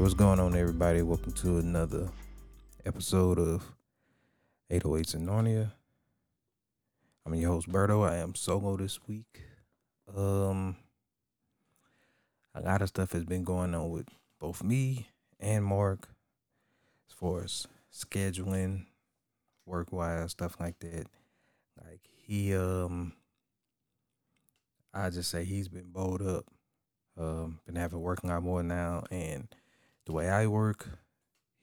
Alright, what's going on, everybody? Welcome to another episode of 808 Narnia. I'm your host, Berto. I am solo this week. A lot of stuff has been going on with both me and Mark as far as scheduling, work-wise, stuff like that. Like, I just say he's been bowled up. Been having work a lot more now, and the way I work,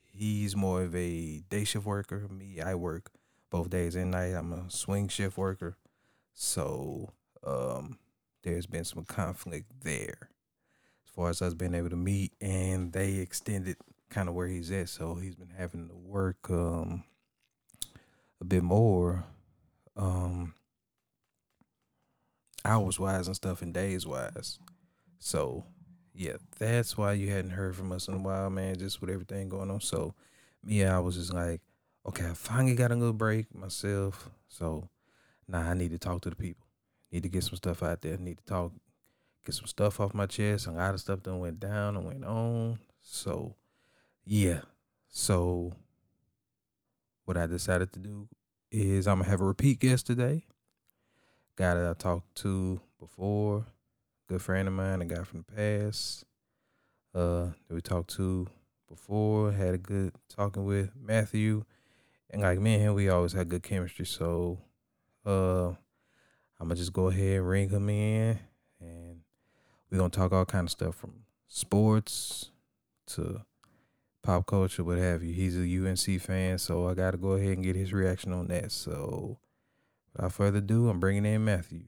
he's more of a day shift worker. Me, I work both days and night. I'm a swing shift worker. So there's been some conflict there as far as us being able to meet, and they extended kind of where he's at. So he's been having to work a bit more hours-wise and stuff and days-wise. So, yeah, that's why you hadn't heard from us in a while, man, just with everything going on. So, I was just like, okay, I finally got a little break myself. So, I need to talk to the people. Need to get some stuff out there. Need to talk, get some stuff off my chest. A lot of stuff done went down and went on. So, yeah. So, what I decided to do is I'm going to have a repeat guest today. Guy that I talked to before. Good friend of mine, a guy from the past that we talked to before, had a good talking with Matthew. And like me and him, we always had good chemistry. So I'm going to just go ahead and ring him in. And we're going to talk all kind of stuff from sports to pop culture, what have you. He's a UNC fan, so I got to go ahead and get his reaction on that. So without further ado, I'm bringing in Matthew.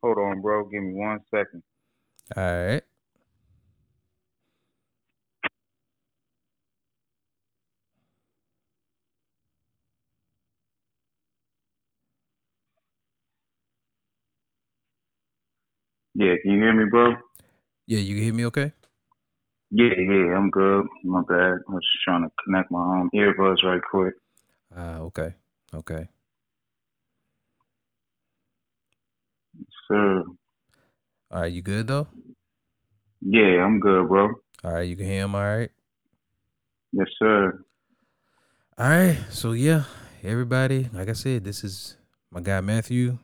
Hold on, bro. Give me 1 second. All right. Yeah, can you hear me, bro? Yeah, you can hear me okay? Yeah, I'm good. My bad. I was just trying to connect my earbuds right quick. Okay. Sure. All right, you good though? Yeah, I'm good, bro. All right, you can hear him all right? Yes, sir. All right, so everybody, like I said, this is my guy Matthew,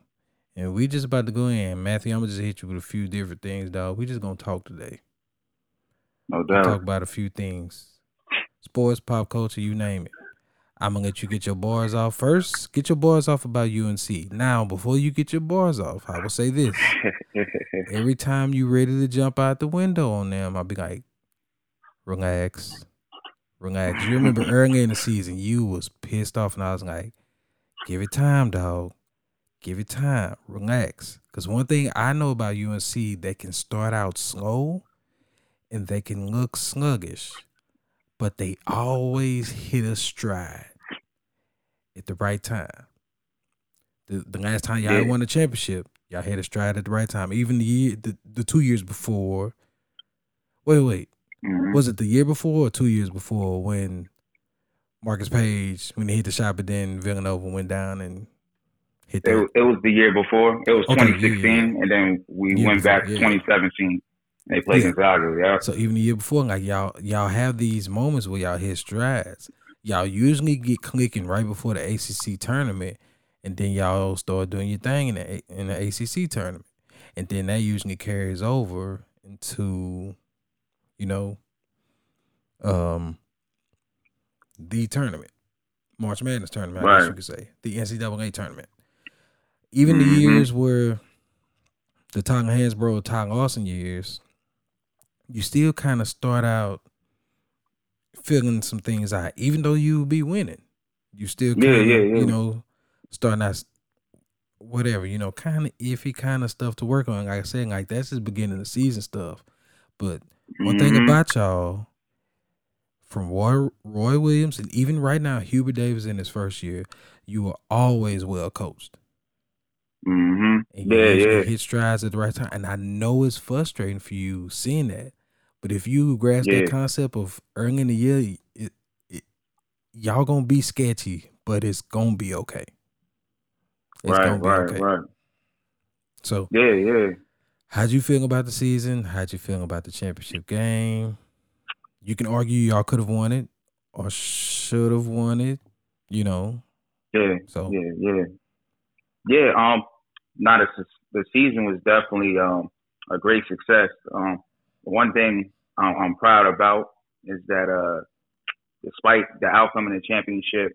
and we just about to go in. Matthew, I'm going to just hit you with a few different things, dog. We just going to talk today. No doubt. We'll talk about a few things. Sports, pop culture, you name it. I'm going to let you get your bars off first. Get your bars off about UNC. Now, before you get your bars off, I will say this. Every time you ready to jump out the window on them, I'll be like, relax. You remember early in the season, you was pissed off, and I was like, give it time, dog. Give it time. Relax. Because one thing I know about UNC, they can start out slow, and they can look sluggish. But they always hit a stride at the right time. The last time y'all won the championship, y'all hit a stride at the right time. Even the year, the 2 years before. Wait. Mm-hmm. Was it the year before or 2 years before when Marcus Page, when he hit the shot, but then Villanova went down and hit that? It was the year before. It was 2016, and then we went back to 2017. They play Gonzaga, yeah. So even the year before, like y'all have these moments where y'all hit strides. Y'all usually get clicking right before the ACC tournament, and then y'all start doing your thing in the ACC tournament, and then that usually carries over into, the tournament, March Madness tournament, right. I guess you could say, the NCAA tournament. Even the years where the Tom Hansbrough, Tom Lawson years. You still kind of start out feeling some things out, even though you be winning. You still kind of, starting out whatever, kind of iffy kind of stuff to work on. Like I said, like that's just beginning of the season stuff. But one thing about y'all, from Roy Williams and even right now Hubert Davis in his first year, you are always well coached. Mm-hmm. And you hit strides at the right time. And I know it's frustrating for you seeing that, but if you grasp that concept of early in the year, y'all gonna be sketchy, but it's gonna be okay. It's gonna be okay. So how'd you feel about the season? How'd you feel about the championship game? You can argue y'all could have won it or should have won it, you know. The season was definitely a great success. One thing I'm proud about is that despite the outcome in the championship,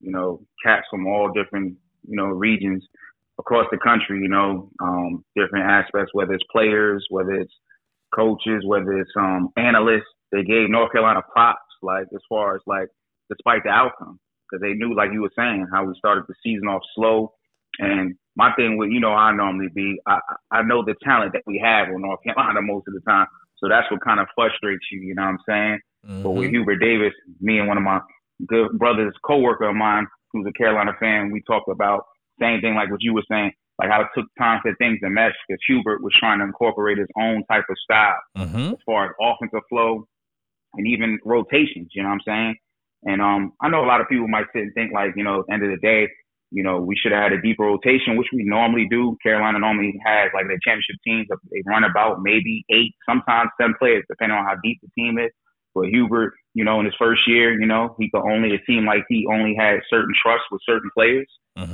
you know, cats from all different, you know, regions across the country, you know, different aspects, whether it's players, whether it's coaches, whether it's analysts, they gave North Carolina props, like, as far as, like, despite the outcome, because they knew, like you were saying, how we started the season off slow. And my thing would, you know, I know the talent that we have on North Carolina most of the time. So that's what kind of frustrates you, you know what I'm saying? Mm-hmm. But with Hubert Davis, me and one of my good brothers, coworker of mine, who's a Carolina fan, we talked about same thing like what you were saying, like how it took time for things to mesh because Hubert was trying to incorporate his own type of style as far as offensive flow and even rotations, you know what I'm saying? And I know a lot of people might sit and think like, you know, at the end of the day, you know, we should have had a deeper rotation, which we normally do. Carolina normally has, like, their championship teams, they run about maybe 8, sometimes 7 players, depending on how deep the team is. But Hubert, you know, in his first year, you know, he could only, it seemed like he only had certain trust with certain players,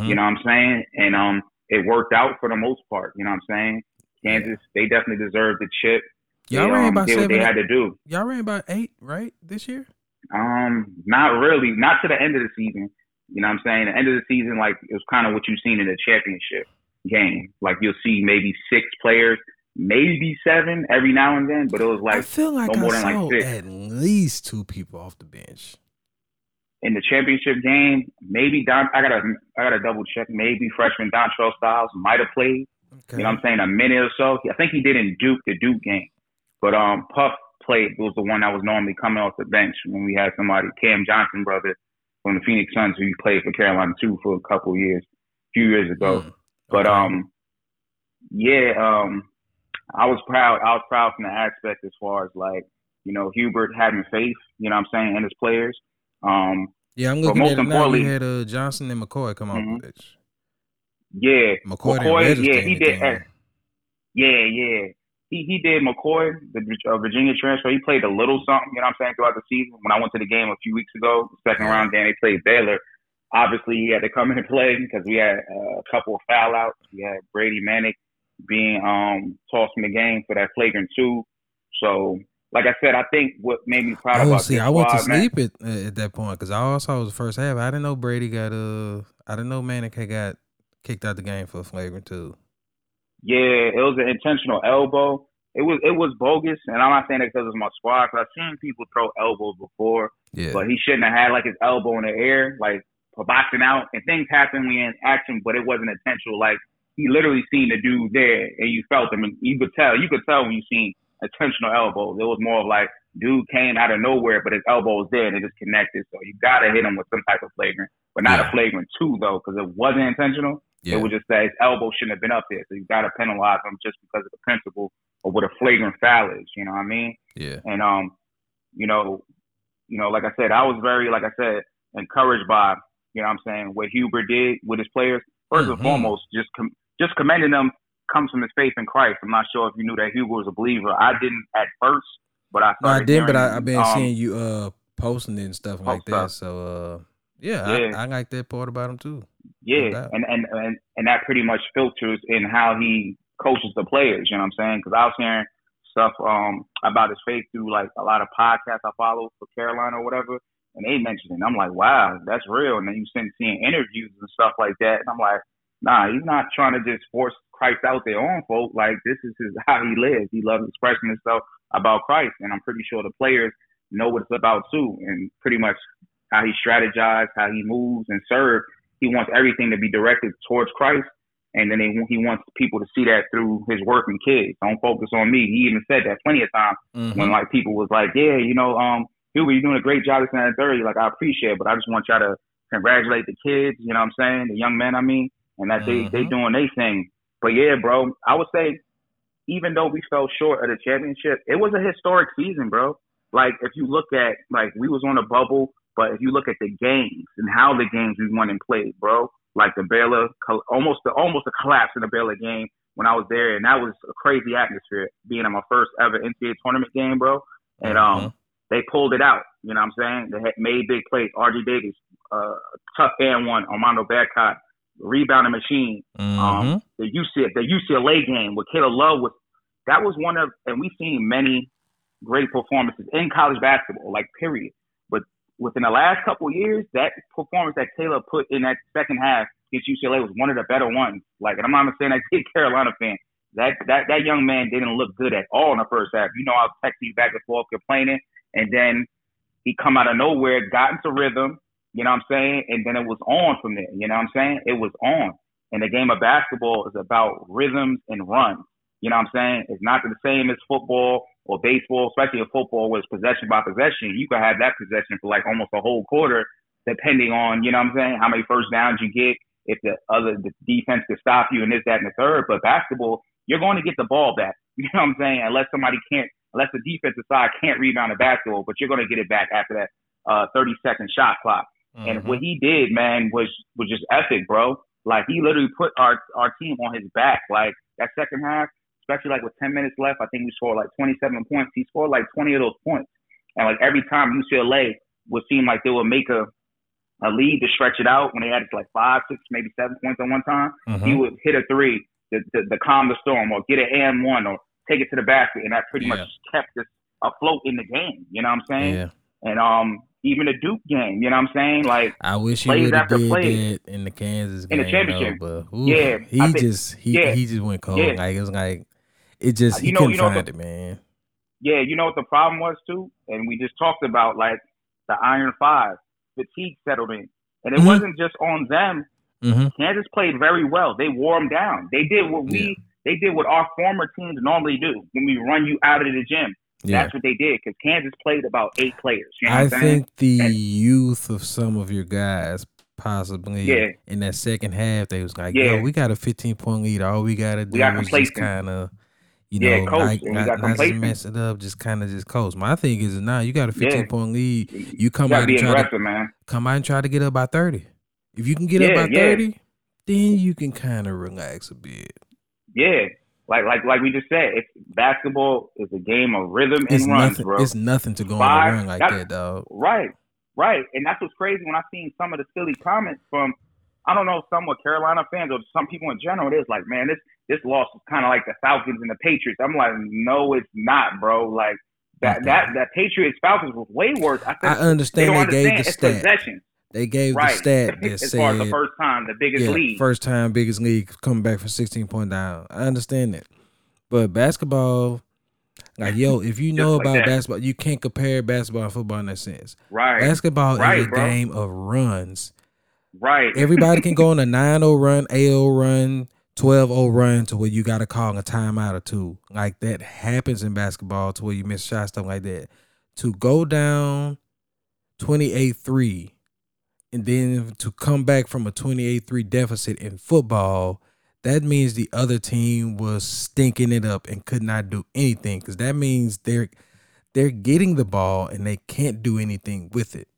you know what I'm saying? And it worked out for the most part, you know what I'm saying? Kansas, they definitely deserved the chip. Y'all ran by 7. What they had to do. Y'all ran by 8, right, this year? Not really. Not to the end of the season. You know what I'm saying? At the end of the season, like, it was kind of what you've seen in the championship game. Like, you'll see maybe 6 players, maybe 7 every now and then, but it was like, I feel like no more than like 6. At least 2 people off the bench. In the championship game, maybe I gotta double check. Maybe freshman Dontrell Styles might have played. Okay. You know what I'm saying? A minute or so. I think he did in the Duke game. But Puff played, was the one that was normally coming off the bench when we had somebody, Cam Johnson, brother, from the Phoenix Suns, who played for Carolina too for a couple years, a few years ago. Mm. But I was proud. I was proud from the aspect as far as, like, you know, Hubert having faith, you know what I'm saying, in his players. I'm looking at it now. We had Johnson and McCoy come on. Yeah, McCoy he did. He did. McCoy, the Virginia transfer, he played a little something, you know what I'm saying, throughout the season. When I went to the game a few weeks ago, the second round game, they played Baylor. Obviously, he had to come in and play because we had a couple of foul outs. We had Brady Manek being tossed in the game for that flagrant 2. So, like I said, I think what made me proud about this squad, I went to sleep at that point because I also was the first half. I didn't know Manek had got kicked out the game for a flagrant 2. Yeah, it was an intentional elbow. It was bogus, and I'm not saying that because it's my squad, because I've seen people throw elbows before, but he shouldn't have had, like, his elbow in the air, like, boxing out, and things happen when you're in action, but it wasn't intentional. Like, he literally seen the dude there, and you felt him, and you could tell when you seen intentional elbows. It was more of like, dude came out of nowhere, but his elbow was there, and it just connected, so you got to hit him with some type of flagrant, but not a flagrant 2, though, because it wasn't intentional. Yeah. It was just that his elbow shouldn't have been up there. So you got to penalize him just because of the principle of what a flagrant foul is. You know what I mean? Yeah. And, like I said, I was very, like I said, encouraged by, you know what I'm saying, what Hubert did with his players. First and foremost, just commending them comes from his faith in Christ. I'm not sure if you knew that Hubert was a believer. I didn't at first, but I started I've been seeing you posting it and stuff like that. So, I like that part about him too. Yeah, and that pretty much filters in how he coaches the players, you know what I'm saying? Because I was hearing stuff about his faith through, like, a lot of podcasts I follow for Carolina or whatever, and they mentioned it. I'm like, wow, that's real. And then you start seeing interviews and stuff like that, and I'm like, nah, he's not trying to just force Christ out there on folk. Like, this is how he lives. He loves expressing himself about Christ, and I'm pretty sure the players know what it's about too, and pretty much how he strategized, how he moves and serves. He wants everything to be directed towards Christ And then he wants people to see that through his work and kids. Don't focus on me. He even said that plenty of times when like people was like, yeah, you know, Hubert, you're doing a great job at San Antonio. Like, I appreciate it, but I just want y'all to congratulate the kids, you know what I'm saying? The young men, I mean, and that they doing their thing. But yeah, bro, I would say even though we fell short of the championship, it was a historic season, bro. Like, if you look at, like, we was on a bubble, but if you look at the games and how the games we won and played, bro, like the Baylor, almost a collapse in the Baylor game when I was there. And that was a crazy atmosphere being in my first ever NCAA tournament game, bro. And they pulled it out, you know what I'm saying? They had made big plays. R.J. Davis, tough and one, Armando Badcock, rebounding machine. The UCLA game with Caleb Love, that was one of, and we've seen many great performances in college basketball, like period. But within the last couple of years, that performance that Caleb put in that second half against UCLA was one of the better ones. Like, and I'm not saying that to a Carolina fan. That young man didn't look good at all in the first half. You know, I was texting you back and forth complaining, and then he come out of nowhere, got into rhythm, you know what I'm saying? And then it was on from there, you know what I'm saying? It was on. And the game of basketball is about rhythms and runs, you know what I'm saying? It's not the same as football or baseball, especially in football, where it's possession by possession. You can have that possession for like almost a whole quarter, depending on, you know what I'm saying, how many first downs you get, if the defense could stop you and this, that, and the third. But basketball, you're going to get the ball back, you know what I'm saying, unless the defensive side can't rebound the basketball, but you're going to get it back after that 30-second shot clock. And what he did, man, was just epic, bro. Like, he literally put our team on his back. Like, that second half, especially, like, with 10 minutes left, I think we scored, like, 27 points. He scored, like, 20 of those points. And, like, every time UCLA would seem like they would make a lead to stretch it out when they had, like, 5, 6, maybe 7 points at one time, he would hit a three to calm the storm or get an and one or take it to the basket. And that pretty much kept us afloat in the game, you know what I'm saying? Yeah. And even the Duke game, you know what I'm saying? Like, I wish he would have did that in the Kansas game. In the championship. Though, but, he just went cold. Yeah. Like, it was like, it just, he couldn't find it, man. Yeah, you know what the problem was, too? And we just talked about, like, the Iron Five. Fatigue settled in. And it wasn't just on them. Kansas played very well. They wore them down. They did what they did what our former teams normally do when we run you out of the gym. Yeah. That's what they did, because Kansas played about 8 players. You know what I think the youth of some of your guys, possibly in that second half, they was like, yo, we got a 15-point lead. All we got to do is just kind of, you know, not just mess it up, just kind of just coast. My thing is now you got a 15-point lead. You come out and try to get up by 30. If you can get up by 30, then you can kind of relax a bit. Yeah. Like we just said, basketball is a game of rhythm and runs, bro. It's nothing to go on a run like that, dog. Right. And that's what's crazy when I seen some of the silly comments from, I don't know, some with Carolina fans or some people in general. It's like, man, this loss is kind of like the Falcons and the Patriots. I'm like, no, it's not, bro. Like, that Patriots-Falcons was way worse. I understand they gave the stat. Possession. They gave the stat that as far as the first time, the biggest league. First time, biggest league, coming back from 16-point down. I understand that. But basketball, like, yo, if you know about basketball, you can't compare basketball and football in that sense. Right. Basketball is a game of runs. Right. Everybody can go on a 9-0 run, 8-0 run, 12-0 run to where you got to call a timeout or two. Like, that happens in basketball to where you miss shots, stuff like that. To go down 28-3. And then to come back from a 28-3 deficit in football, that means the other team was stinking it up and could not do anything, because that means they're getting the ball and they can't do anything with it.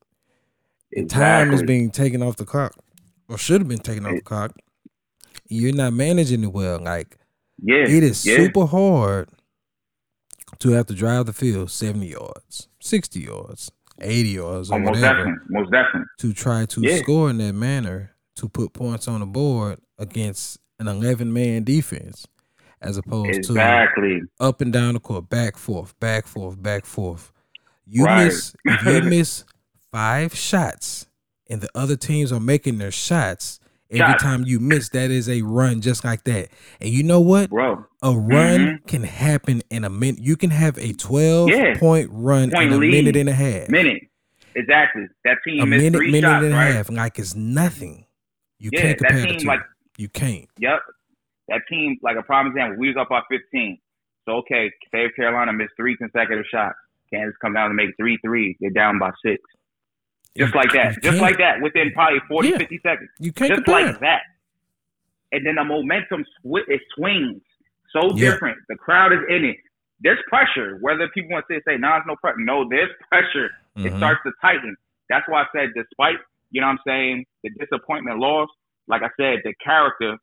Exactly. Time is being taken off the clock, or should have been taken off the clock. You're not managing it well. Like, it is super hard to have to drive the field 70 yards, 60 yards. 80 yards or whatever, most definitely. To try to score in that manner, to put points on the board against an 11-man defense, as opposed to up and down the court, back, forth. If you miss 5 shots and the other teams are making their shots, every time you miss, that is a run just like that. And you know what? Bro. A run can happen in a minute. You can have a 12-point run in a minute and a half. Exactly. That team missed 3 shots, right? A minute and a half. Like, it's nothing. You can't compare that team, it to. You can't. Yep. That team, like a prime example, we was up by 15. So, okay, South Carolina missed three consecutive shots. Kansas come down and make three threes. They're down by 6. Just like that. Just like that within probably 40, 50 seconds. You can't just like that. And then the momentum, it swings so different. The crowd is in it. There's pressure. Whether people want to say, nah, there's no pressure. No, there's pressure. Mm-hmm. It starts to tighten. That's why I said, despite, you know what I'm saying, the disappointment loss, like I said, the character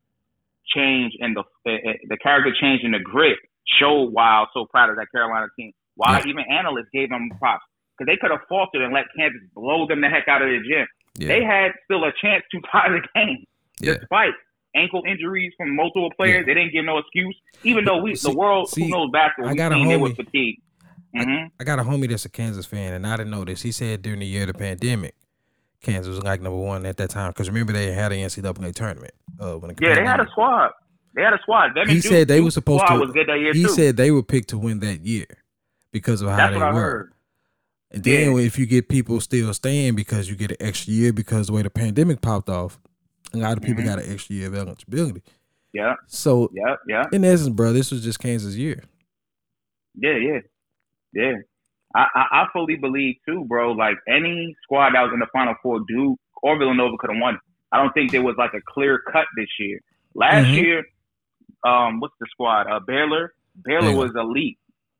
change and the character change and the grit showed why I was so proud of that Carolina team. Why even analysts gave them props. Because they could have faltered and let Kansas blow them the heck out of the gym. Yeah. They had still a chance to tie the game. Yeah. Despite ankle injuries from multiple players, they didn't give no excuse. Even though the world, who knows basketball, they were fatigued. Mm-hmm. I got a homie that's a Kansas fan, and I didn't know this. He said during the year of the pandemic, Kansas was like #1 at that time. Because remember, they had an NCAA tournament. They had a squad. He said they were supposed to. Was good that year said they were picked to win that year because of how that's they what were. I heard. And then if you get people still staying because you get an extra year because the way the pandemic popped off, a lot of people got an extra year of eligibility. Yeah. So in essence, bro, this was just Kansas' year. Yeah. I fully believe too, bro. Like any squad that was in the Final Four, Duke or Villanova could have won. I don't think there was like a clear cut this year. Last year, what's the squad? Baylor. Baylor was elite.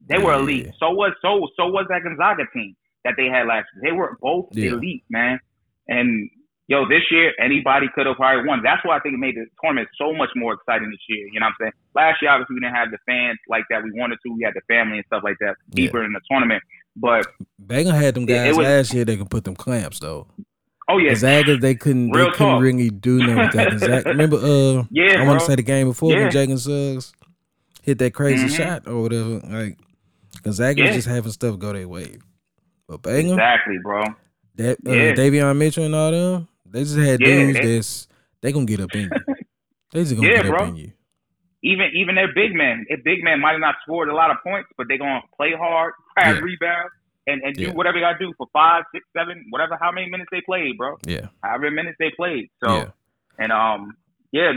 They were elite. Yeah. So was that Gonzaga team that they had last year. They were both elite, man. And this year anybody could have probably won. That's why I think it made the tournament so much more exciting this year. You know what I'm saying? Last year obviously we didn't have the fans like that we wanted to. We had the family and stuff like that deeper in the tournament. But Baylor had them guys last year. They could put them clamps though. Oh yeah, Gonzaga they couldn't really do nothing with that. Gonzaga, remember? I want to say the game before when Jagan Suggs hit that crazy shot or whatever. Like Gonzaga was just having stuff go their way. But Baylor, exactly, bro. That Davion Mitchell and all them, they just had dudes that's they gonna get up in you. They just gonna get up in you. Even their big men. Their big men might have not scored a lot of points, but they gonna play hard, grab rebounds, and do whatever they gotta do for 5, 6, 7, whatever how many minutes they played, bro. Yeah. However many minutes they played. So and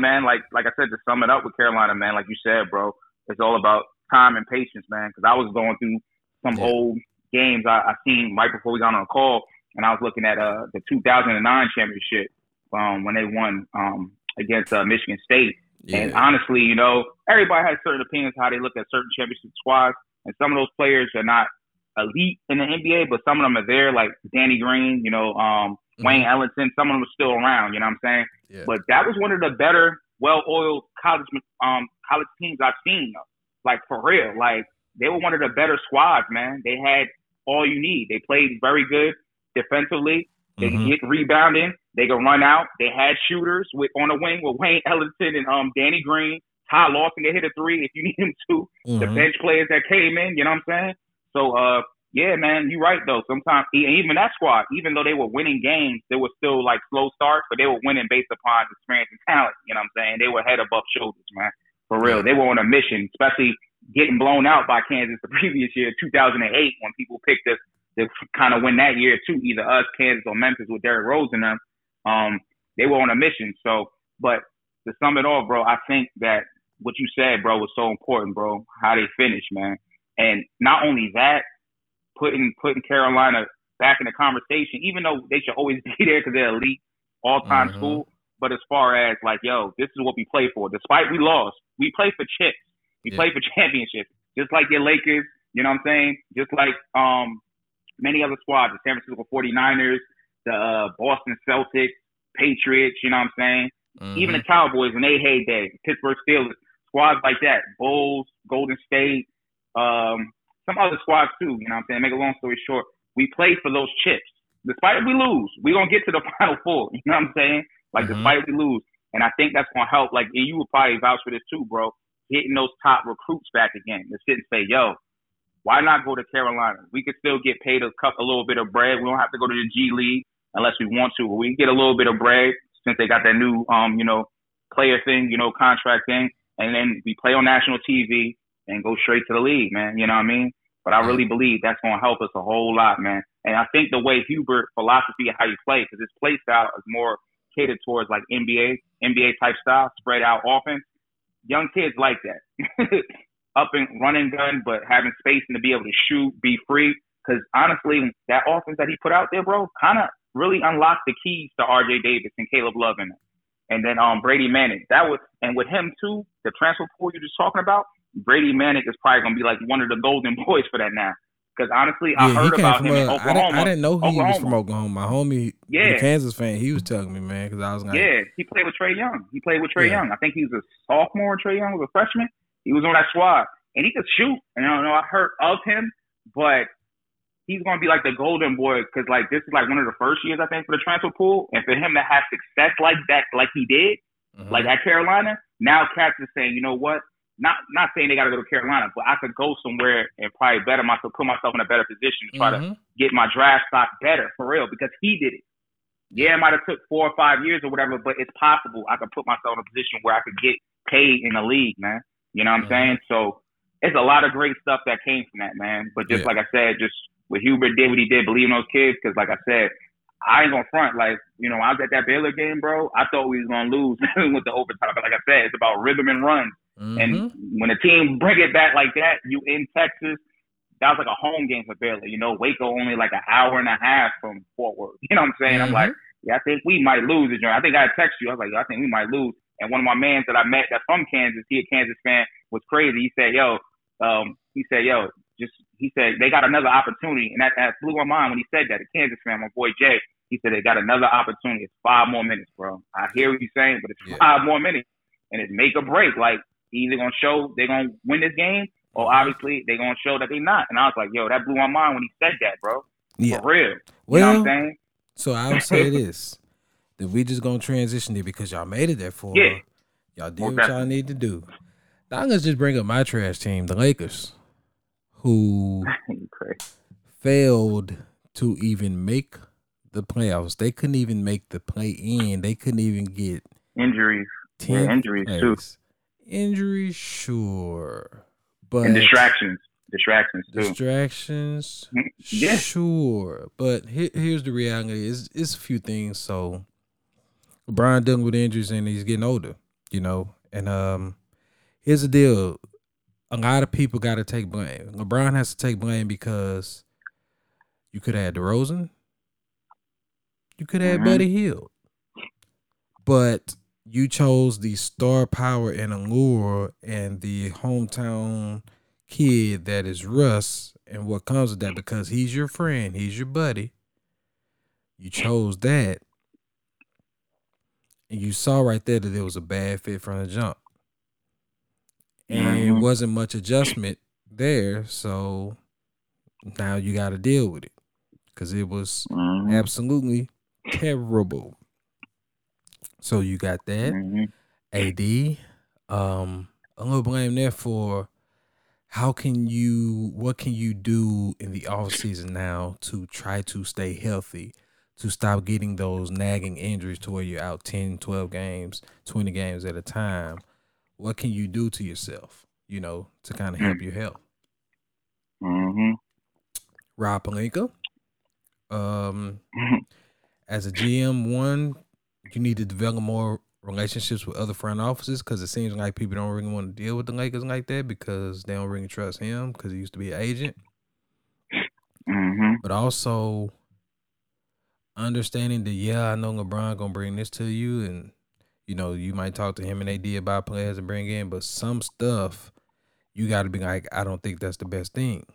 man, like I said, to sum it up with Carolina, man, like you said, bro, it's all about time and patience, man, because I was going through some old games I seen right before we got on a call, and I was looking at the 2009 championship when they won against Michigan State. Yeah. And honestly, everybody has certain opinions how they look at certain championship squads, and some of those players are not elite in the NBA, but some of them are there, like Danny Green, Wayne Ellington. Some of them are still around, you know what I'm saying? Yeah. But that was one of the better, well-oiled college teams I've seen, though. Like, for real. Like, they were one of the better squads, man. They had all you need. They played very good defensively. They could get rebounding. They could run out. They had shooters on the wing with Wayne Ellington and Danny Green. Ty Lawson, they hit a three if you need him to. The bench players that came in, you know what I'm saying? So, man, you're right, though. Sometimes, even that squad, even though they were winning games, they were still, like, slow starts, but they were winning based upon experience and talent, you know what I'm saying? They were head above shoulders, man. For real, they were on a mission, especially getting blown out by Kansas the previous year, 2008, when people picked us to kind of win that year too, either us, Kansas, or Memphis with Derrick Rose in them. They were on a mission. So, but to sum it all, bro, I think that what you said, bro, was so important, bro, how they finished, man. And not only that, putting Carolina back in the conversation, even though they should always be there because they're elite, all-time school. But as far as like, yo, this is what we play for. Despite we lost, we play for chips. We play for championships. Just like your Lakers, you know what I'm saying? Just like many other squads, the San Francisco 49ers, the Boston Celtics, Patriots, you know what I'm saying? Even the Cowboys in their heyday, Pittsburgh Steelers, squads like that, Bulls, Golden State, some other squads too, you know what I'm saying? Make a long story short, we play for those chips. Despite if we lose, we're going to get to the Final Four, you know what I'm saying? Like, despite we lose. And I think that's going to help. Like, and you would probably vouch for this too, bro. Hitting those top recruits back again. To sit and say, yo, why not go to Carolina? We could still get paid a little bit of bread. We don't have to go to the G League unless we want to. But we get a little bit of bread since they got that new, player thing, contract thing. And then we play on national TV and go straight to the league, man. You know what I mean? But I really believe that's going to help us a whole lot, man. And I think the way Hubert philosophy of how you play, because his play style is more catered towards like NBA type style, spread out offense. young kids like that. Up and run and gun, but having space and to be able to shoot, be free. Because honestly, that offense that he put out there, bro, kind of really unlocked the keys to R.J. Davis and Caleb Love in it. And then Brady Manek. That was, and with him too, the transfer pool you're just talking about, Brady Manek is probably going to be like one of the golden boys for that now. Because honestly, yeah, I heard about him in Oklahoma. I didn't know he was from Oklahoma. My homie, the Kansas fan, he was telling me, man, because I was like, yeah, he played with Trae Young. I think he was a sophomore and Trae Young was a freshman. He was on that squad. And he could shoot. And I don't know, I heard of him, but he's going to be like the golden boy because, like, this is like one of the first years, I think, for the transfer pool. And for him to have success like that, like he did, like at Carolina, now cats is saying, you know what? Not saying they got to go to Carolina, but I could go somewhere and probably better myself, put myself in a better position to try to get my draft stock better, for real, because he did it. Yeah, it might have took 4 or 5 years or whatever, but it's possible I could put myself in a position where I could get paid in the league, man. You know what I'm saying? So it's a lot of great stuff that came from that, man. But just like I said, just what Hubert did, what he did, believe in those kids, because like I said, I ain't going to front. Like, you know, when I was at that Baylor game, bro, I thought we was going to lose with the overtime. But like I said, it's about rhythm and runs. Mm-hmm. And when a team bring it back like that, you in Texas, that was like a home game for Baylor. You know, Waco only like an hour and a half from Fort Worth. You know what I'm saying? Mm-hmm. I'm like, yeah, I think we might lose it. I think I text you. I was like, I think we might lose. And one of my mans that I met that's from Kansas, he a Kansas fan, was crazy. He said, he said they got another opportunity. And that blew my mind when he said that. A Kansas fan, my boy Jay, he said they got another opportunity. It's 5 more minutes, bro. I hear what you're saying, but it's 5 more minutes. And it's make or break. Like, either going to show they're going to win this game or obviously they're going to show that they're not. And I was like, yo, that blew my mind when he said that, bro. Yeah. For real. Well, you know what I'm saying? So I would say this. That we just going to transition it because y'all made it there for her. Y'all did what y'all need to do. Now I'm going to just bring up my trash team, the Lakers, who failed to even make the playoffs. They couldn't even make the play-in. They couldn't even get injuries. Injuries, sure. But and distractions. Distractions, sure. But here's the reality. It's a few things. So, LeBron dealing with injuries and he's getting older, you know. And here's the deal. A lot of people got to take blame. LeBron has to take blame because you could have DeRozan. You could have Buddy Hield. But you chose the star power and allure and the hometown kid that is Russ and what comes with that because he's your friend, he's your buddy. You chose that. And you saw right there that it was a bad fit from the jump. And it wasn't much adjustment there, so now you got to deal with it because it was absolutely terrible. So you got that, AD, a little blame there for what can you do in the offseason now to try to stay healthy, to stop getting those nagging injuries to where you're out 10, 12 games, 20 games at a time. What can you do to yourself, you know, to kind of help your health? Rob Pelinka, as a GM, one, you need to develop more relationships with other front offices because it seems like people don't really want to deal with the Lakers like that because they don't really trust him because he used to be an agent. But also understanding that, I know LeBron going to bring this to you and, you know, you might talk to him and they did about players and bring in, but some stuff you got to be like, I don't think that's the best thing.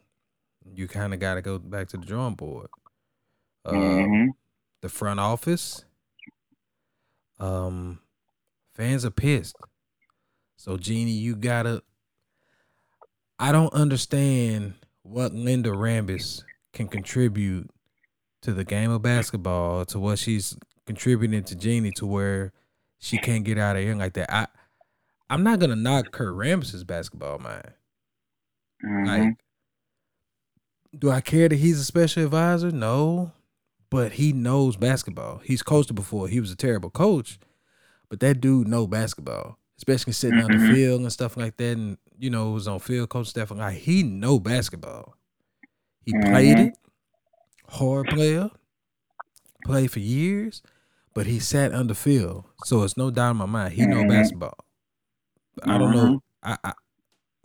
You kind of got to go back to the drawing board. The front office, fans are pissed. So Jeannie, you gotta. I don't understand what Linda Rambis can contribute to the game of basketball, to what she's contributing to Jeannie, to where she can't get out of here like that. I'm not gonna knock Kurt Rambis's basketball mind. Like, do I care that he's a special advisor? No. But he knows basketball. He's coached it before. He was a terrible coach, but that dude know basketball, especially sitting on the field and stuff like that. And, you know, it was on field coach stuff. Like, he know basketball. He played it, hard player, played for years, but he sat on the field. So it's no doubt in my mind. He know basketball. I don't know. I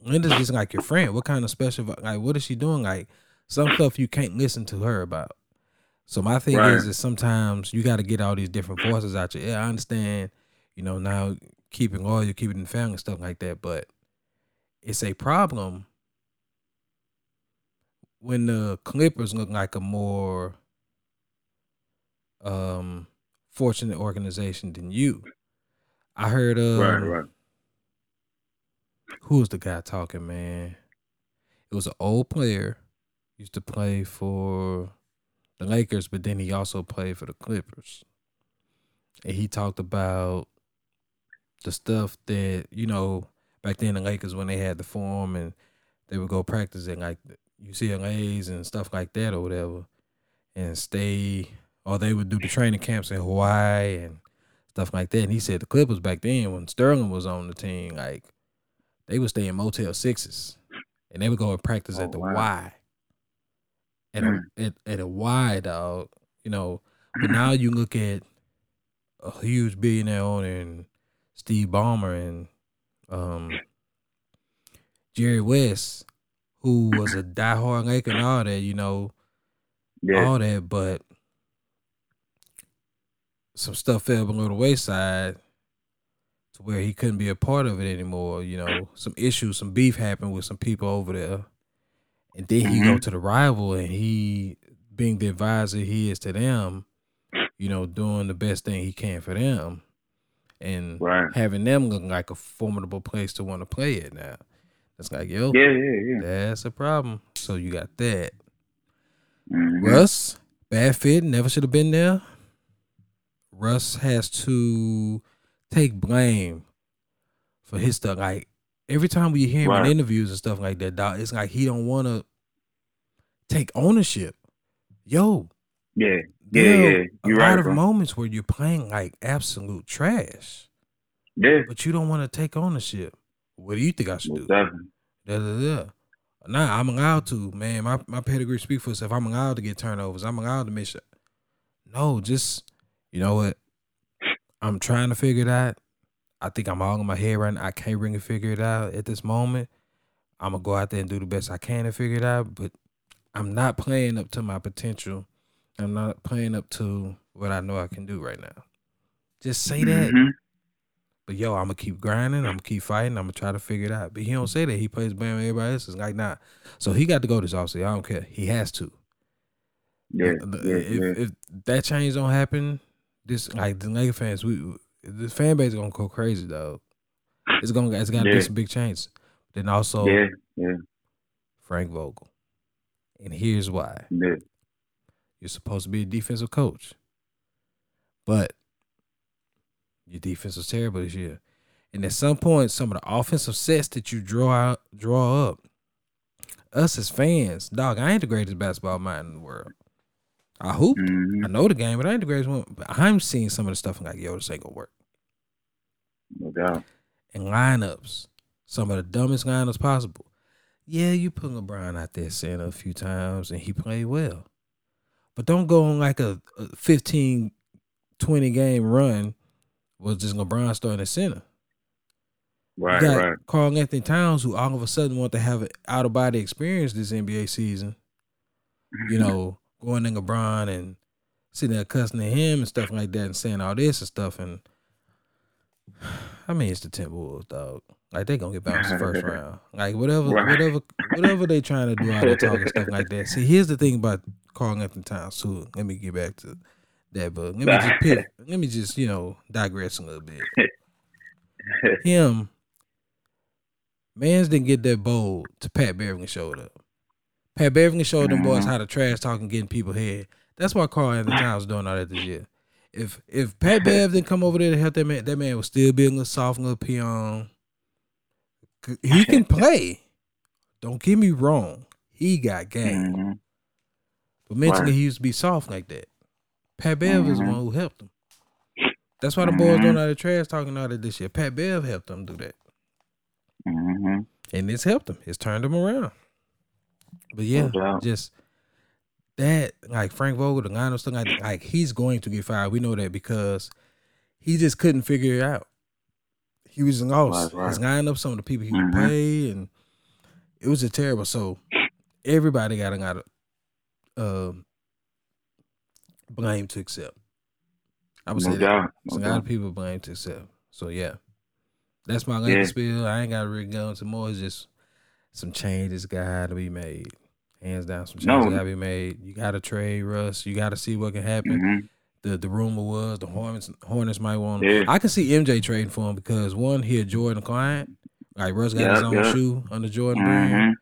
Linda's just like your friend. What kind of special, like, what is she doing? Like, some stuff you can't listen to her about. So my thing is sometimes you got to get all these different voices out your ear. I understand, you know, now keeping loyal, keeping in family, stuff like that, but it's a problem when the Clippers look like a more fortunate organization than you. I heard of who was the guy talking, man? It was an old player. He used to play for the Lakers, but then he also played for the Clippers. And he talked about the stuff that, you know, back then the Lakers, when they had the form and they would go practice at like UCLA's and stuff like that or whatever, and stay, or they would do the training camps in Hawaii and stuff like that. And he said the Clippers back then, when Sterling was on the team, like, they would stay in Motel 6s and they would go and practice at the Y. At a Y, dog, you know. But now you look at a huge billionaire owner and Steve Ballmer and Jerry West, who was a diehard Laker and all that, you know, all that, but some stuff fell below the wayside to where he couldn't be a part of it anymore. You know, some issues, some beef happened with some people over there. And then he go to the rival, and he, being the advisor he is to them, you know, doing the best thing he can for them and having them look like a formidable place to want to play it now. It's like, yo, that's a problem. So you got that. Russ, bad fit, never should have been there. Russ has to take blame for his stuff. Like, every time we hear him in interviews and stuff like that, dog, it's like he don't want to take ownership. Yo. You're right, of moments where you're playing like absolute trash. Yeah. But you don't want to take ownership. What do you think I should do? Nah, I'm allowed to, man. My pedigree speaks for itself. I'm allowed to get turnovers. I'm allowed to miss it. No, just, you know what? I'm trying to figure it out. I think I'm all in my head right now. I can't really figure it out at this moment. I'm going to go out there and do the best I can to figure it out, but I'm not playing up to my potential. I'm not playing up to what I know I can do right now. Just say that. But, yo, I'm going to keep grinding. I'm going to keep fighting. I'm going to try to figure it out. But he don't say that. He plays blame everybody else. It's like, nah. So he got to go this offseason. I don't care. He has to. If that change don't happen, this, like, the Lakers fans, the fan base is gonna go crazy, though. It's gotta be some big changes. Then also, Frank Vogel, and here's why: you're supposed to be a defensive coach, but your defense was terrible this year. And at some point, some of the offensive sets that you draw up, us as fans, dog, I ain't the greatest basketball mind in the world. I hooped. I know the game, but I ain't the greatest one. But I'm seeing some of the stuff and like, yo, this ain't gonna work. No doubt. And lineups, some of the dumbest lineups possible. Yeah, you put LeBron out there center a few times and he played well. But don't go on like a 15, 20 game run with just LeBron starting at center. Right, you got Karl-Anthony Towns, who all of a sudden want to have an out-of-body experience this NBA season. You know, going in LeBron and sitting there cussing at him and stuff like that and saying all this and stuff. And I mean, it's the Timberwolves, dog. Like, they gonna get bounced the first round. Like, whatever they trying to do out there talking stuff like that. See, here's the thing about Karl-Anthony Towns, too. Let me get back to that, but let me just, you know, digress a little bit. Mans didn't get that bold till Pat Beverley showed up. Pat Beverley showed them boys how to trash talk and get in people's head. That's why Karl-Anthony Towns was doing all that this year. If Pat Bev didn't come over there to help that man would still be a little soft, little peon. He can play. Don't get me wrong. He got game. But mentally, he used to be soft like that. Pat Bev is the one who helped him. That's why the boys doing all the trash talking all that this year. Pat Bev helped them do that. And it's helped him. It's turned him around. But yeah, just that, like Frank Vogel, the lineup stuff, like he's going to get fired. We know that because he just couldn't figure it out. He was lost. Right. He's lining up some of the people he would pay, and it was just terrible. So everybody got blame to accept. I would say that. So a lot of people blame to accept. So yeah, that's my Lakers spiel. I ain't got to really go into more. It's just some changes got to be made. Hands down, some changes got to be made. You got to trade Russ. You got to see what can happen. The rumor was the Hornets might want him. Yeah. I can see MJ trading for him because, one, he a Jordan client. Like, Russ got his own shoe under Jordan brand.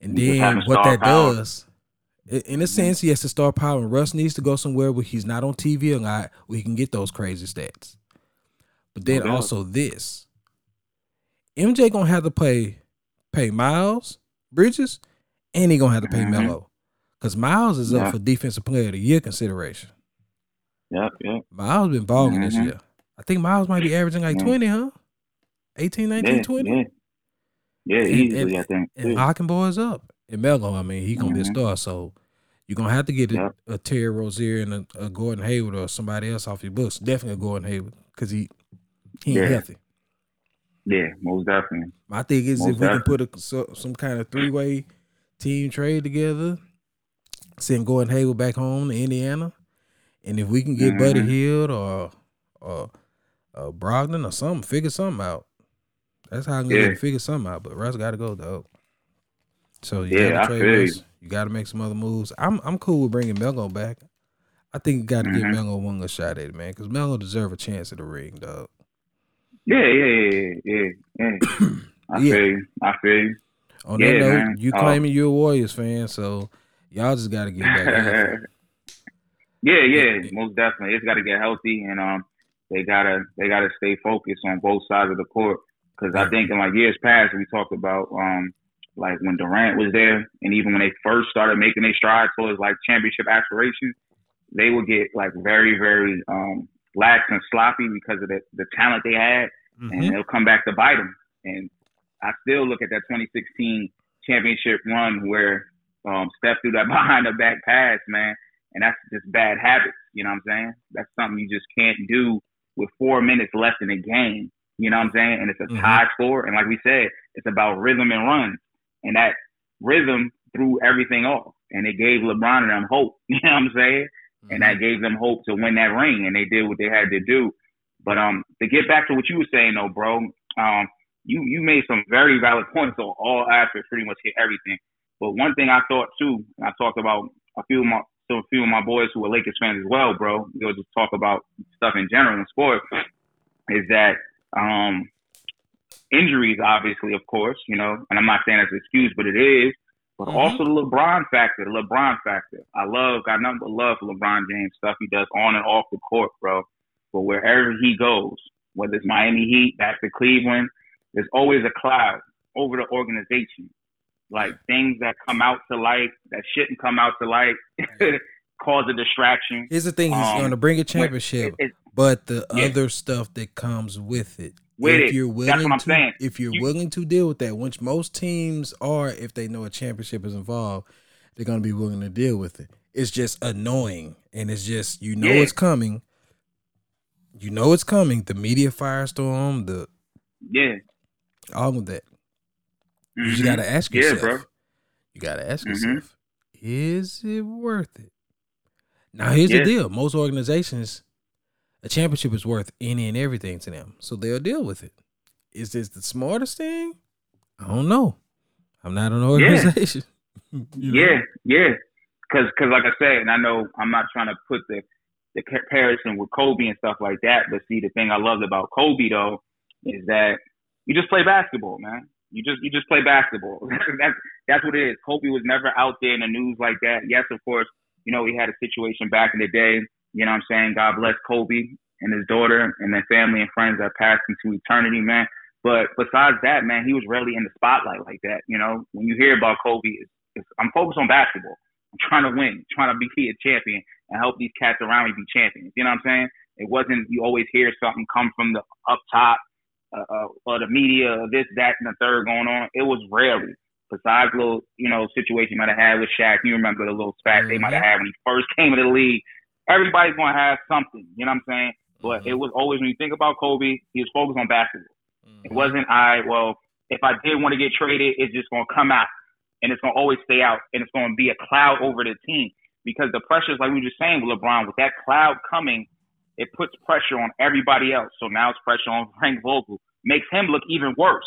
And then what that does, in a sense, he has to start power. And Russ needs to go somewhere where he's not on TV a lot, where he can get those crazy stats. But then also this. MJ going to have to pay Miles Bridges, and he going to have to pay Melo. Because Miles is up for Defensive Player of the Year consideration. Yep. Miles been balling this year. I think Miles might be averaging like 20, huh? 18, 19, 20? Yeah, easily, I think. And locking boys up. And Melo, I mean, he's going to be a star. So you're going to have to get a Terry Rozier and a Gordon Hayward or somebody else off your books. Definitely a Gordon Hayward because he ain't healthy. Yeah, most definitely. My thing is if we can put some kind of three-way team trade together, send Gordon Hayward back home to Indiana, and if we can get Buddy Hield or Brogdon or something, figure something out. That's how I'm going to figure something out. But Russ got to go, dog. So you got to trade Russ. You got to make some other moves. I'm cool with bringing Melo back. I think you got to give Melo one good shot at it, man, because Melo deserve a chance at the ring, dog. Yeah. I feel you. On that note, man. You claiming you're a Warriors fan, so y'all just got to get back. Yeah, most definitely. It's got to get healthy, and they gotta stay focused on both sides of the court. Because I think in like years past, we talked about like when Durant was there, and even when they first started making their strides towards like championship aspirations, they would get like very, very lax and sloppy because of the talent they had, and they'll come back to bite them. And I still look at that 2016 championship run where Steph threw that behind the back pass, man. And that's just bad habits, you know what I'm saying? That's something you just can't do with 4 minutes left in the game, you know what I'm saying? And it's a tie score. And like we said, it's about rhythm and runs. And that rhythm threw everything off. And it gave LeBron and them hope, you know what I'm saying? And that gave them hope to win that ring. And they did what they had to do. But to get back to what you were saying, though, bro, you made some very valid points on all aspects, pretty much hit everything. But one thing I thought, too, and I talked about a few of my boys who are Lakers fans as well, bro, we'll just talk about stuff in general in sports, is that injuries, obviously, of course, you know, and I'm not saying that's an excuse, but it is, but also the LeBron factor. I got nothing but love for LeBron James, stuff he does on and off the court, bro. But wherever he goes, whether it's Miami Heat, back to Cleveland, there's always a cloud over the organization. Like things that come out to light that shouldn't come out to light cause a distraction. Here's the thing: he's going to bring a championship, but the other stuff that comes with it. That's what I'm saying. If you're willing to deal with that, which most teams are, if they know a championship is involved, they're going to be willing to deal with it. It's just annoying, and it's just it's coming. You know it's coming. The media firestorm. All of that. You just gotta ask yourself. Yeah, bro. You gotta ask yourself, is it worth it? Now here's the deal. Most organizations, a championship is worth any and everything to them. So they'll deal with it. Is this the smartest thing? I don't know. I'm not an organization. Yeah, Cause like I said, and I know I'm not trying to put the comparison with Kobe and stuff like that, but see the thing I loved about Kobe though is that you just play basketball, man. You just play basketball. that's what it is. Kobe was never out there in the news like that. Yes, of course, you know, he had a situation back in the day. You know what I'm saying? God bless Kobe and his daughter and their family and friends that passed into eternity, man. But besides that, man, he was rarely in the spotlight like that. You know, when you hear about Kobe, I'm focused on basketball. I'm trying to win, trying to be a champion and help these cats around me be champions. You know what I'm saying? It wasn't you always hear something come from the up top. Or the media, or this, that, and the third going on. It was rarely. Besides little, you know, situation you might have had with Shaq. You remember the little spat they might have had when he first came into the league. Everybody's going to have something. You know what I'm saying? But it was always, when you think about Kobe, he was focused on basketball. It wasn't, well, if I did want to get traded, it's just going to come out and it's going to always stay out and it's going to be a cloud over the team because the pressures, like we were just saying with LeBron, with that cloud coming, it puts pressure on everybody else. So now it's pressure on Frank Vogel. Makes him look even worse.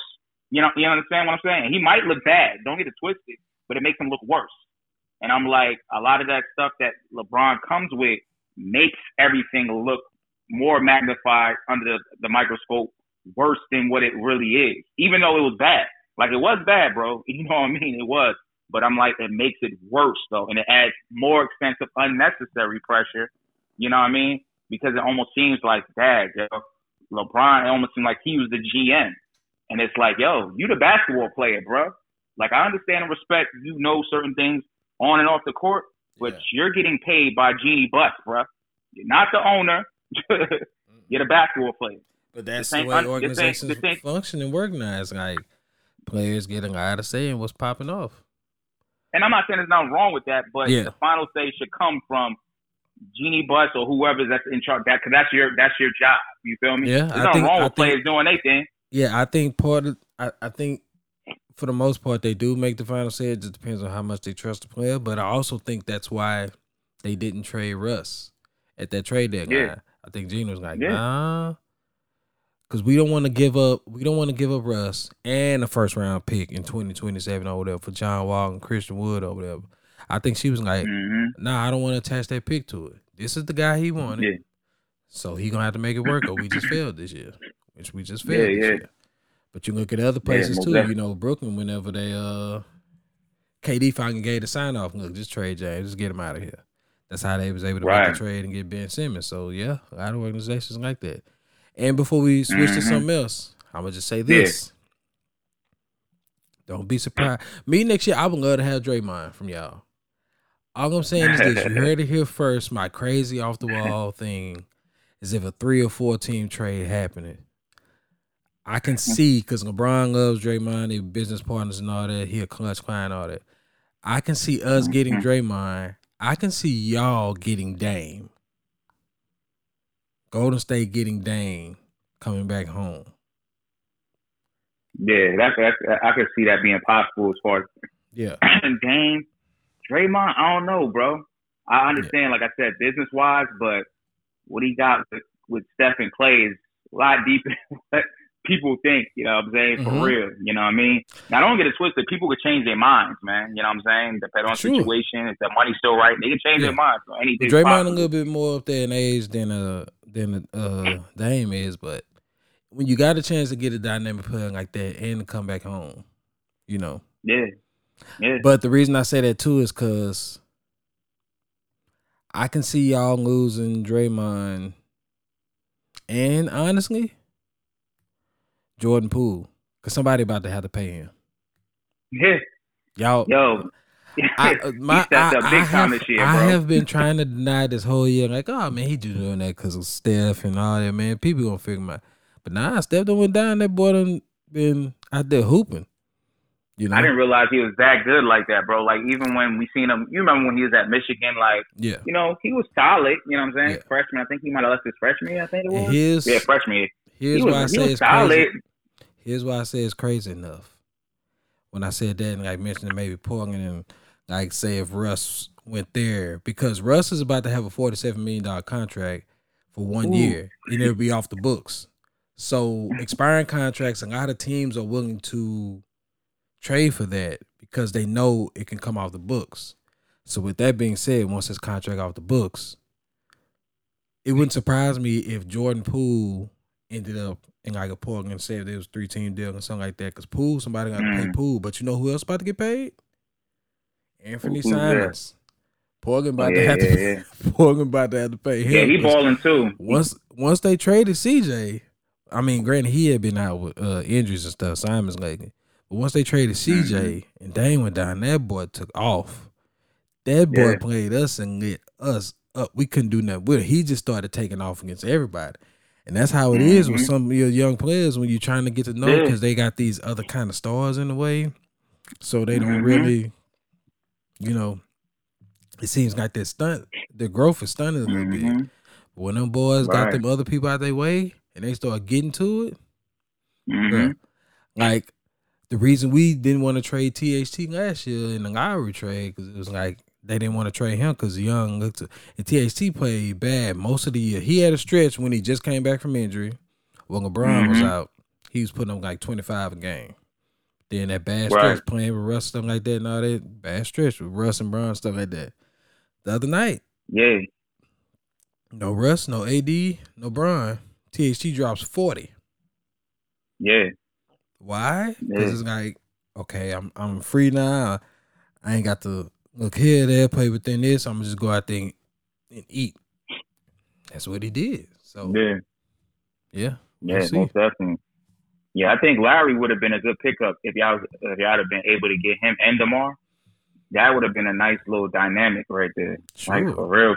You understand what I'm saying? He might look bad. Don't get it twisted, but it makes him look worse. And I'm like, a lot of that stuff that LeBron comes with makes everything look more magnified under the microscope, worse than what it really is, even though it was bad. Like, it was bad, bro. You know what I mean? It was. But I'm like, it makes it worse, though, and it adds more expensive, unnecessary pressure. You know what I mean? Because it almost seems like, dad, yo, LeBron, it almost seemed like he was the GM. And it's like, yo, you the basketball player, bro. Like, I understand and respect, you know, certain things on and off the court, but you're getting paid by Jeannie Buss, bro. You're not the owner. You're the basketball player. But that's the way organizations function and organize. Like, players get a lot to say and what's popping off. And I'm not saying there's nothing wrong with that, but the final say should come from Jeannie Buss or whoever that's in charge. That, because that's your job. You feel me? Yeah, there's nothing wrong with players doing their thing. Yeah, I think I think for the most part they do make the final say. It just depends on how much they trust the player. But I also think that's why they didn't trade Russ at that trade deadline. Yeah. I think Gene was like, nah, because we don't want to give up Russ and a first round pick in 2027 or whatever for John Wall and Christian Wood or whatever. I think she was like, nah, I don't want to attach that pick to it. This is the guy he wanted. Yeah. So he's going to have to make it work or we just failed this year, which we just failed this year. But you look at other places too. Definitely. You know, Brooklyn, whenever they KD finally gave the sign-off, look, just trade James, just get him out of here. That's how they was able to make the trade and get Ben Simmons. So, yeah, a lot of organizations like that. And before we switch to something else, I'm going to just say this. Don't be surprised. Me next year, I would love to have Draymond from y'all. All I'm saying is this. You heard it here first. My crazy off-the-wall thing is if a 3 or 4 team trade happening, I can see, because LeBron loves Draymond, they're business partners and all that. He a clutch client, all that. I can see us getting Draymond. I can see y'all getting Dame. Golden State getting Dame coming back home. Yeah, that's I could see that being possible as far as Dame. Draymond, I don't know, bro. I understand, like I said, business-wise, but what he got with Steph and Clay is a lot deeper than what people think, you know what I'm saying, for real. You know what I mean? Now, don't get it twisted. People could change their minds, man. You know what I'm saying? Depending on situation, if that money's still right, they can change their minds. So anything Draymond possible. A little bit more up there in age than Dame is, but when you got a chance to get a dynamic player like that and to come back home, you know. Yeah. Yeah. But the reason I say that too is because I can see y'all losing Draymond and honestly Jordan Poole because somebody about to have to pay him. Yeah. Y'all. Yo. I have been trying to deny this whole year. Like, oh, man, he just doing that because of Steph and all that, man. People going to figure him out. But nah, Steph done went down. That boy done been out there hooping. You know? I didn't realize he was that good like that, bro. Like, even when we seen him, you remember when he was at Michigan, like, you know, he was solid. You know what I'm saying? Yeah. Freshman, I think he might have left his freshman year, I think it was. Freshman year. Here's why I say it's crazy enough. When I said that and like mentioned maybe Portland and like say if Russ went there, because Russ is about to have a $47 million contract for 1 year and it'll be off the books. So expiring contracts, a lot of teams are willing to trade for that because they know it can come off the books. So with that being said, once his contract off the books, it wouldn't surprise me if Jordan Poole ended up in like a Portland, say if there was a 3-team deal or something like that, because Poole, somebody got to pay Poole. But you know who else about to get paid? Anthony Simons. Portland about to have to pay. Portland about to have to pay him. Yeah, he balling too. Once they traded CJ, I mean, granted he had been out with injuries and stuff, Simons lately. But once they traded CJ and Dame went down, that boy took off. That boy played us and lit us up. We couldn't do nothing with it. He just started taking off against everybody. And that's how it is with some of your young players when you're trying to get to know because they got these other kind of stars in the way. So they don't really, you know, it seems like they're stunned. Their growth is stunted a little bit. But when them boys got them other people out their way and they start getting to it, Mm-hmm. Like, the reason we didn't want to trade THT last year in the lottery trade, because it was like they didn't want to trade him because Young looked to, and THT played bad most of the year. He had a stretch when he just came back from injury. When LeBron was out, he was putting up like 25 a game. Then that bad stretch playing with Russ, stuff like that, and all that bad stretch with Russ and Bron, stuff like that. The other night, no Russ, no AD, no Bron. THT drops 40. Yeah. Why? Because it's like, okay, I'm free now. I ain't got to look here, there, play within this. I'm going to just go out there and eat. That's what he did. So, yeah, most definitely. Yeah, I think Lowry would have been a good pickup if y'all would have been able to get him and DeMar. That would have been a nice little dynamic right there. Sure. Like, for real.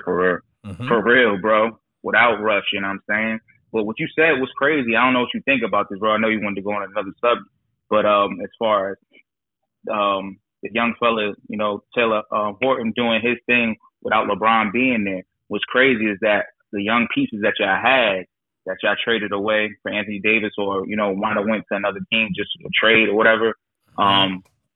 Mm-hmm. For real, bro. Without Rush, you know what I'm saying? But what you said was crazy. I don't know what you think about this, bro. I know you wanted to go on another subject. But as far as the young fella, you know, Taylor Horton doing his thing without LeBron being there, what's crazy is that the young pieces that y'all had, that y'all traded away for Anthony Davis or, you know, might have went to another team just a trade or whatever,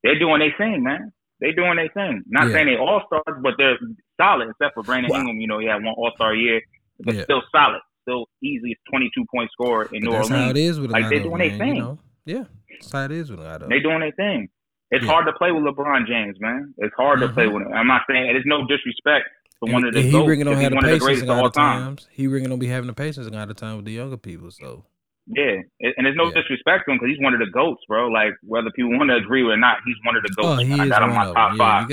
they're doing their thing, man. They're doing their thing. Not saying they all-stars, but they're solid, except for Brandon Ingram. You know, he had one all-star year, but still solid. Still easily 22-point scorer in New Orleans. That's how it is with a lot of them. Like, they're doing their thing. You know? Yeah, that's how it is with a lot of them. They're doing their thing. It's hard to play with LeBron James, man. It's hard to play with him. I'm not saying – there's no disrespect for one of the GOATs. He's one of the greatest of all time. He really don't be having the patience a lot of time with the younger people, so – yeah, and there's no disrespect to him because he's one of the GOATs, bro. Like, whether people want to agree or not, he's one of the GOATs. Oh, I got him in my top five.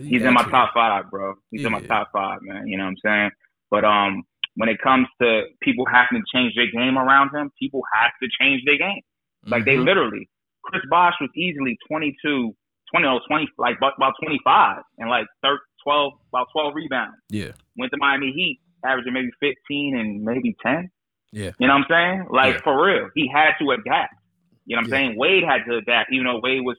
He's in my top five, bro. He's in my top five, man. You know what I'm saying? But when it comes to people having to change their game around him, people have to change their game. Like, they literally, Chris Bosh was easily 25, and like 12 rebounds. Yeah. Went to Miami Heat, averaging maybe 15 and maybe 10. Yeah. You know what I'm saying? Like, for real, he had to adapt. You know what I'm saying? Wade had to adapt, even though Wade was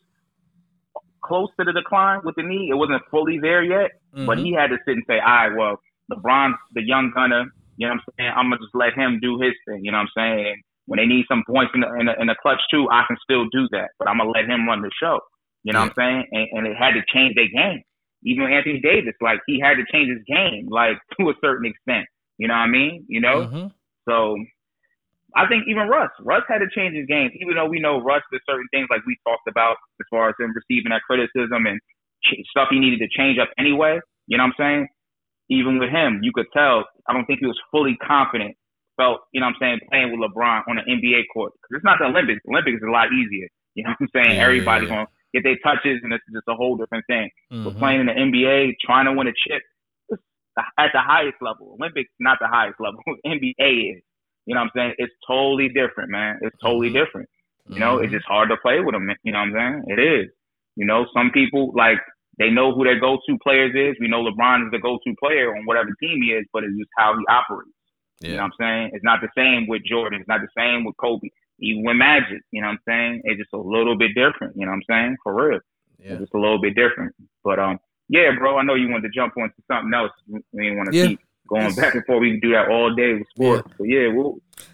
close to the decline with the knee. It wasn't fully there yet, but he had to sit and say, all right, well, LeBron's the young gunner. You know what I'm saying? I'm going to just let him do his thing. You know what I'm saying? And when they need some points in the clutch, too, I can still do that. But I'm going to let him run the show. You know what I'm saying? And it had to change their game. Even Anthony Davis, like, he had to change his game, like, to a certain extent. You know what I mean? You know? Mm-hmm. So I think even Russ had to change his game, even though we know Russ did certain things like we talked about as far as him receiving that criticism and stuff he needed to change up anyway. You know what I'm saying? Even with him, you could tell, I don't think he was fully confident, felt, you know what I'm saying, playing with LeBron on an NBA court. Because it's not the Olympics. The Olympics is a lot easier. You know what I'm saying? Everybody's going to get their touches, and it's just a whole different thing. Mm-hmm. But playing in the NBA, trying to win a chip, at the highest level. Olympics, not the highest level. NBA is. You know what I'm saying? It's totally different, man. It's totally different. You know, it's just hard to play with them. You know what I'm saying? It is. You know, some people, like, they know who their go-to players is. We know LeBron is the go-to player on whatever team he is, but it's just how he operates. Yeah. You know what I'm saying? It's not the same with Jordan. It's not the same with Kobe. Even with Magic, you know what I'm saying? It's just a little bit different. You know what I'm saying? For real. Yeah. It's just a little bit different. But, yeah, bro, I know you wanted to jump onto something else. We didn't want to keep going back and forth. We can do that all day with sports. Yeah. So, yeah,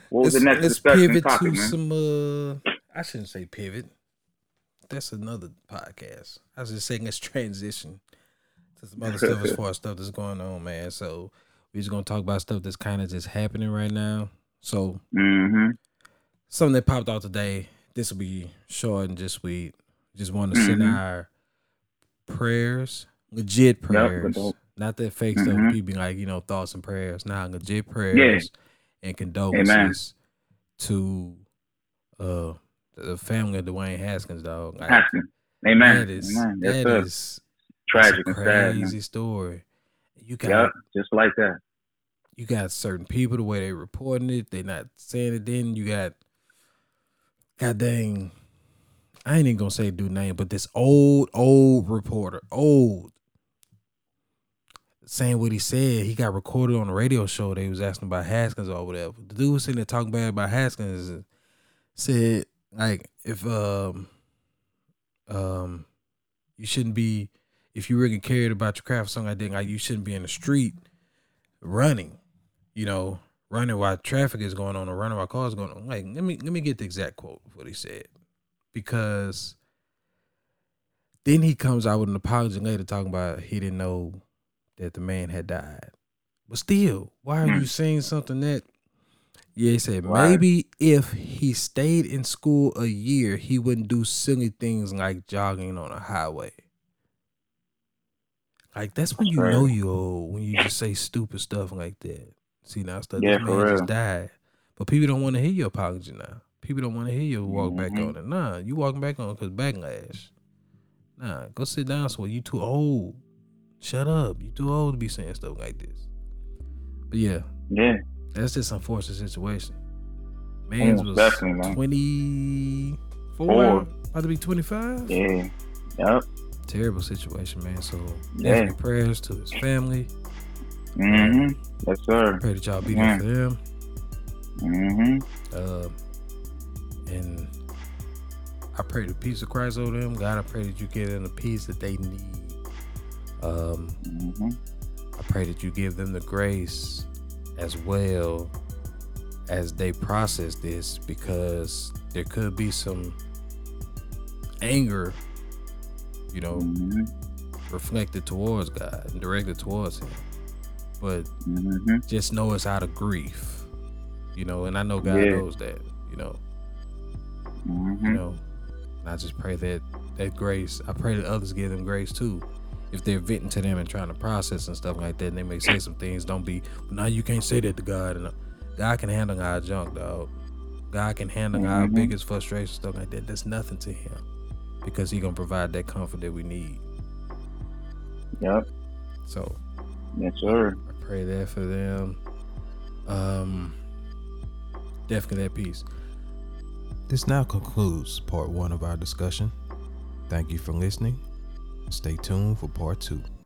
what was the next discussion topic, man? I shouldn't say pivot. That's another podcast. I was just saying let's transition to some other stuff as far as stuff that's going on, man. So we're just going to talk about stuff that's kind of just happening right now. So something that popped out today, this will be short and just sweet. Just want to send our prayers. Legit prayers, not that fake stuff. People be like, you know, thoughts and prayers. Nah, legit prayers and condolences to the family of Dwayne Haskins, dog. Like, amen. That is tragic, that's a crazy story. You got just like that. You got certain people the way they reporting it, they not saying it. Then you got, god dang, I ain't even gonna say dude name, but this old reporter, saying what he said. He got recorded on a radio show. They was asking about Haskins or whatever. The dude was sitting there talking bad about Haskins and said, like, if you shouldn't be, if you really cared about your craft or something like that, like, you shouldn't be in the street running, you know, running while traffic is going on or running while cars going on. Like, let me get the exact quote of what he said. Because then he comes out with an apology later talking about he didn't know that the man had died. But still, why are you saying something that... Yeah, he said, maybe if he stayed in school a year, he wouldn't do silly things like jogging on a highway. Like, that's when you know you old, when you just say stupid stuff like that. See, now stuff this man just died. But people don't want to hear your apology now. People don't want to hear you walk back on it. Nah, you walking back on it because backlash. Nah, go sit down somewhere. You too old. Shut up. You too old to be saying stuff like this. But yeah. Yeah. That's just an unfortunate situation. Man's was 24, about to be 25. Yeah, yep. Terrible situation, man. So, prayers to his family. Mm-hmm. Yes, sir. Pray that y'all be there for them. Mm-hmm. And I pray the peace of Christ over them. God, I pray that you give them the peace that they need. I pray that you give them the grace as well as they process this, because there could be some anger, you know, reflected towards God and directed towards him, but just know it's out of grief, you know, and I know God knows that, you know, you know, and I just pray that grace, I pray that others give them grace too. If they're venting to them and trying to process and stuff like that, and they may say some things, don't be, now you can't say that to God. And God can handle our junk, dog. God can handle our biggest frustration, stuff like that. That's nothing to him, because he gonna provide that comfort that we need. Yep. So yes, sir. I pray that for them. Definitely that peace. This now concludes part 1 of our discussion. Thank you for listening. Stay tuned for part 2.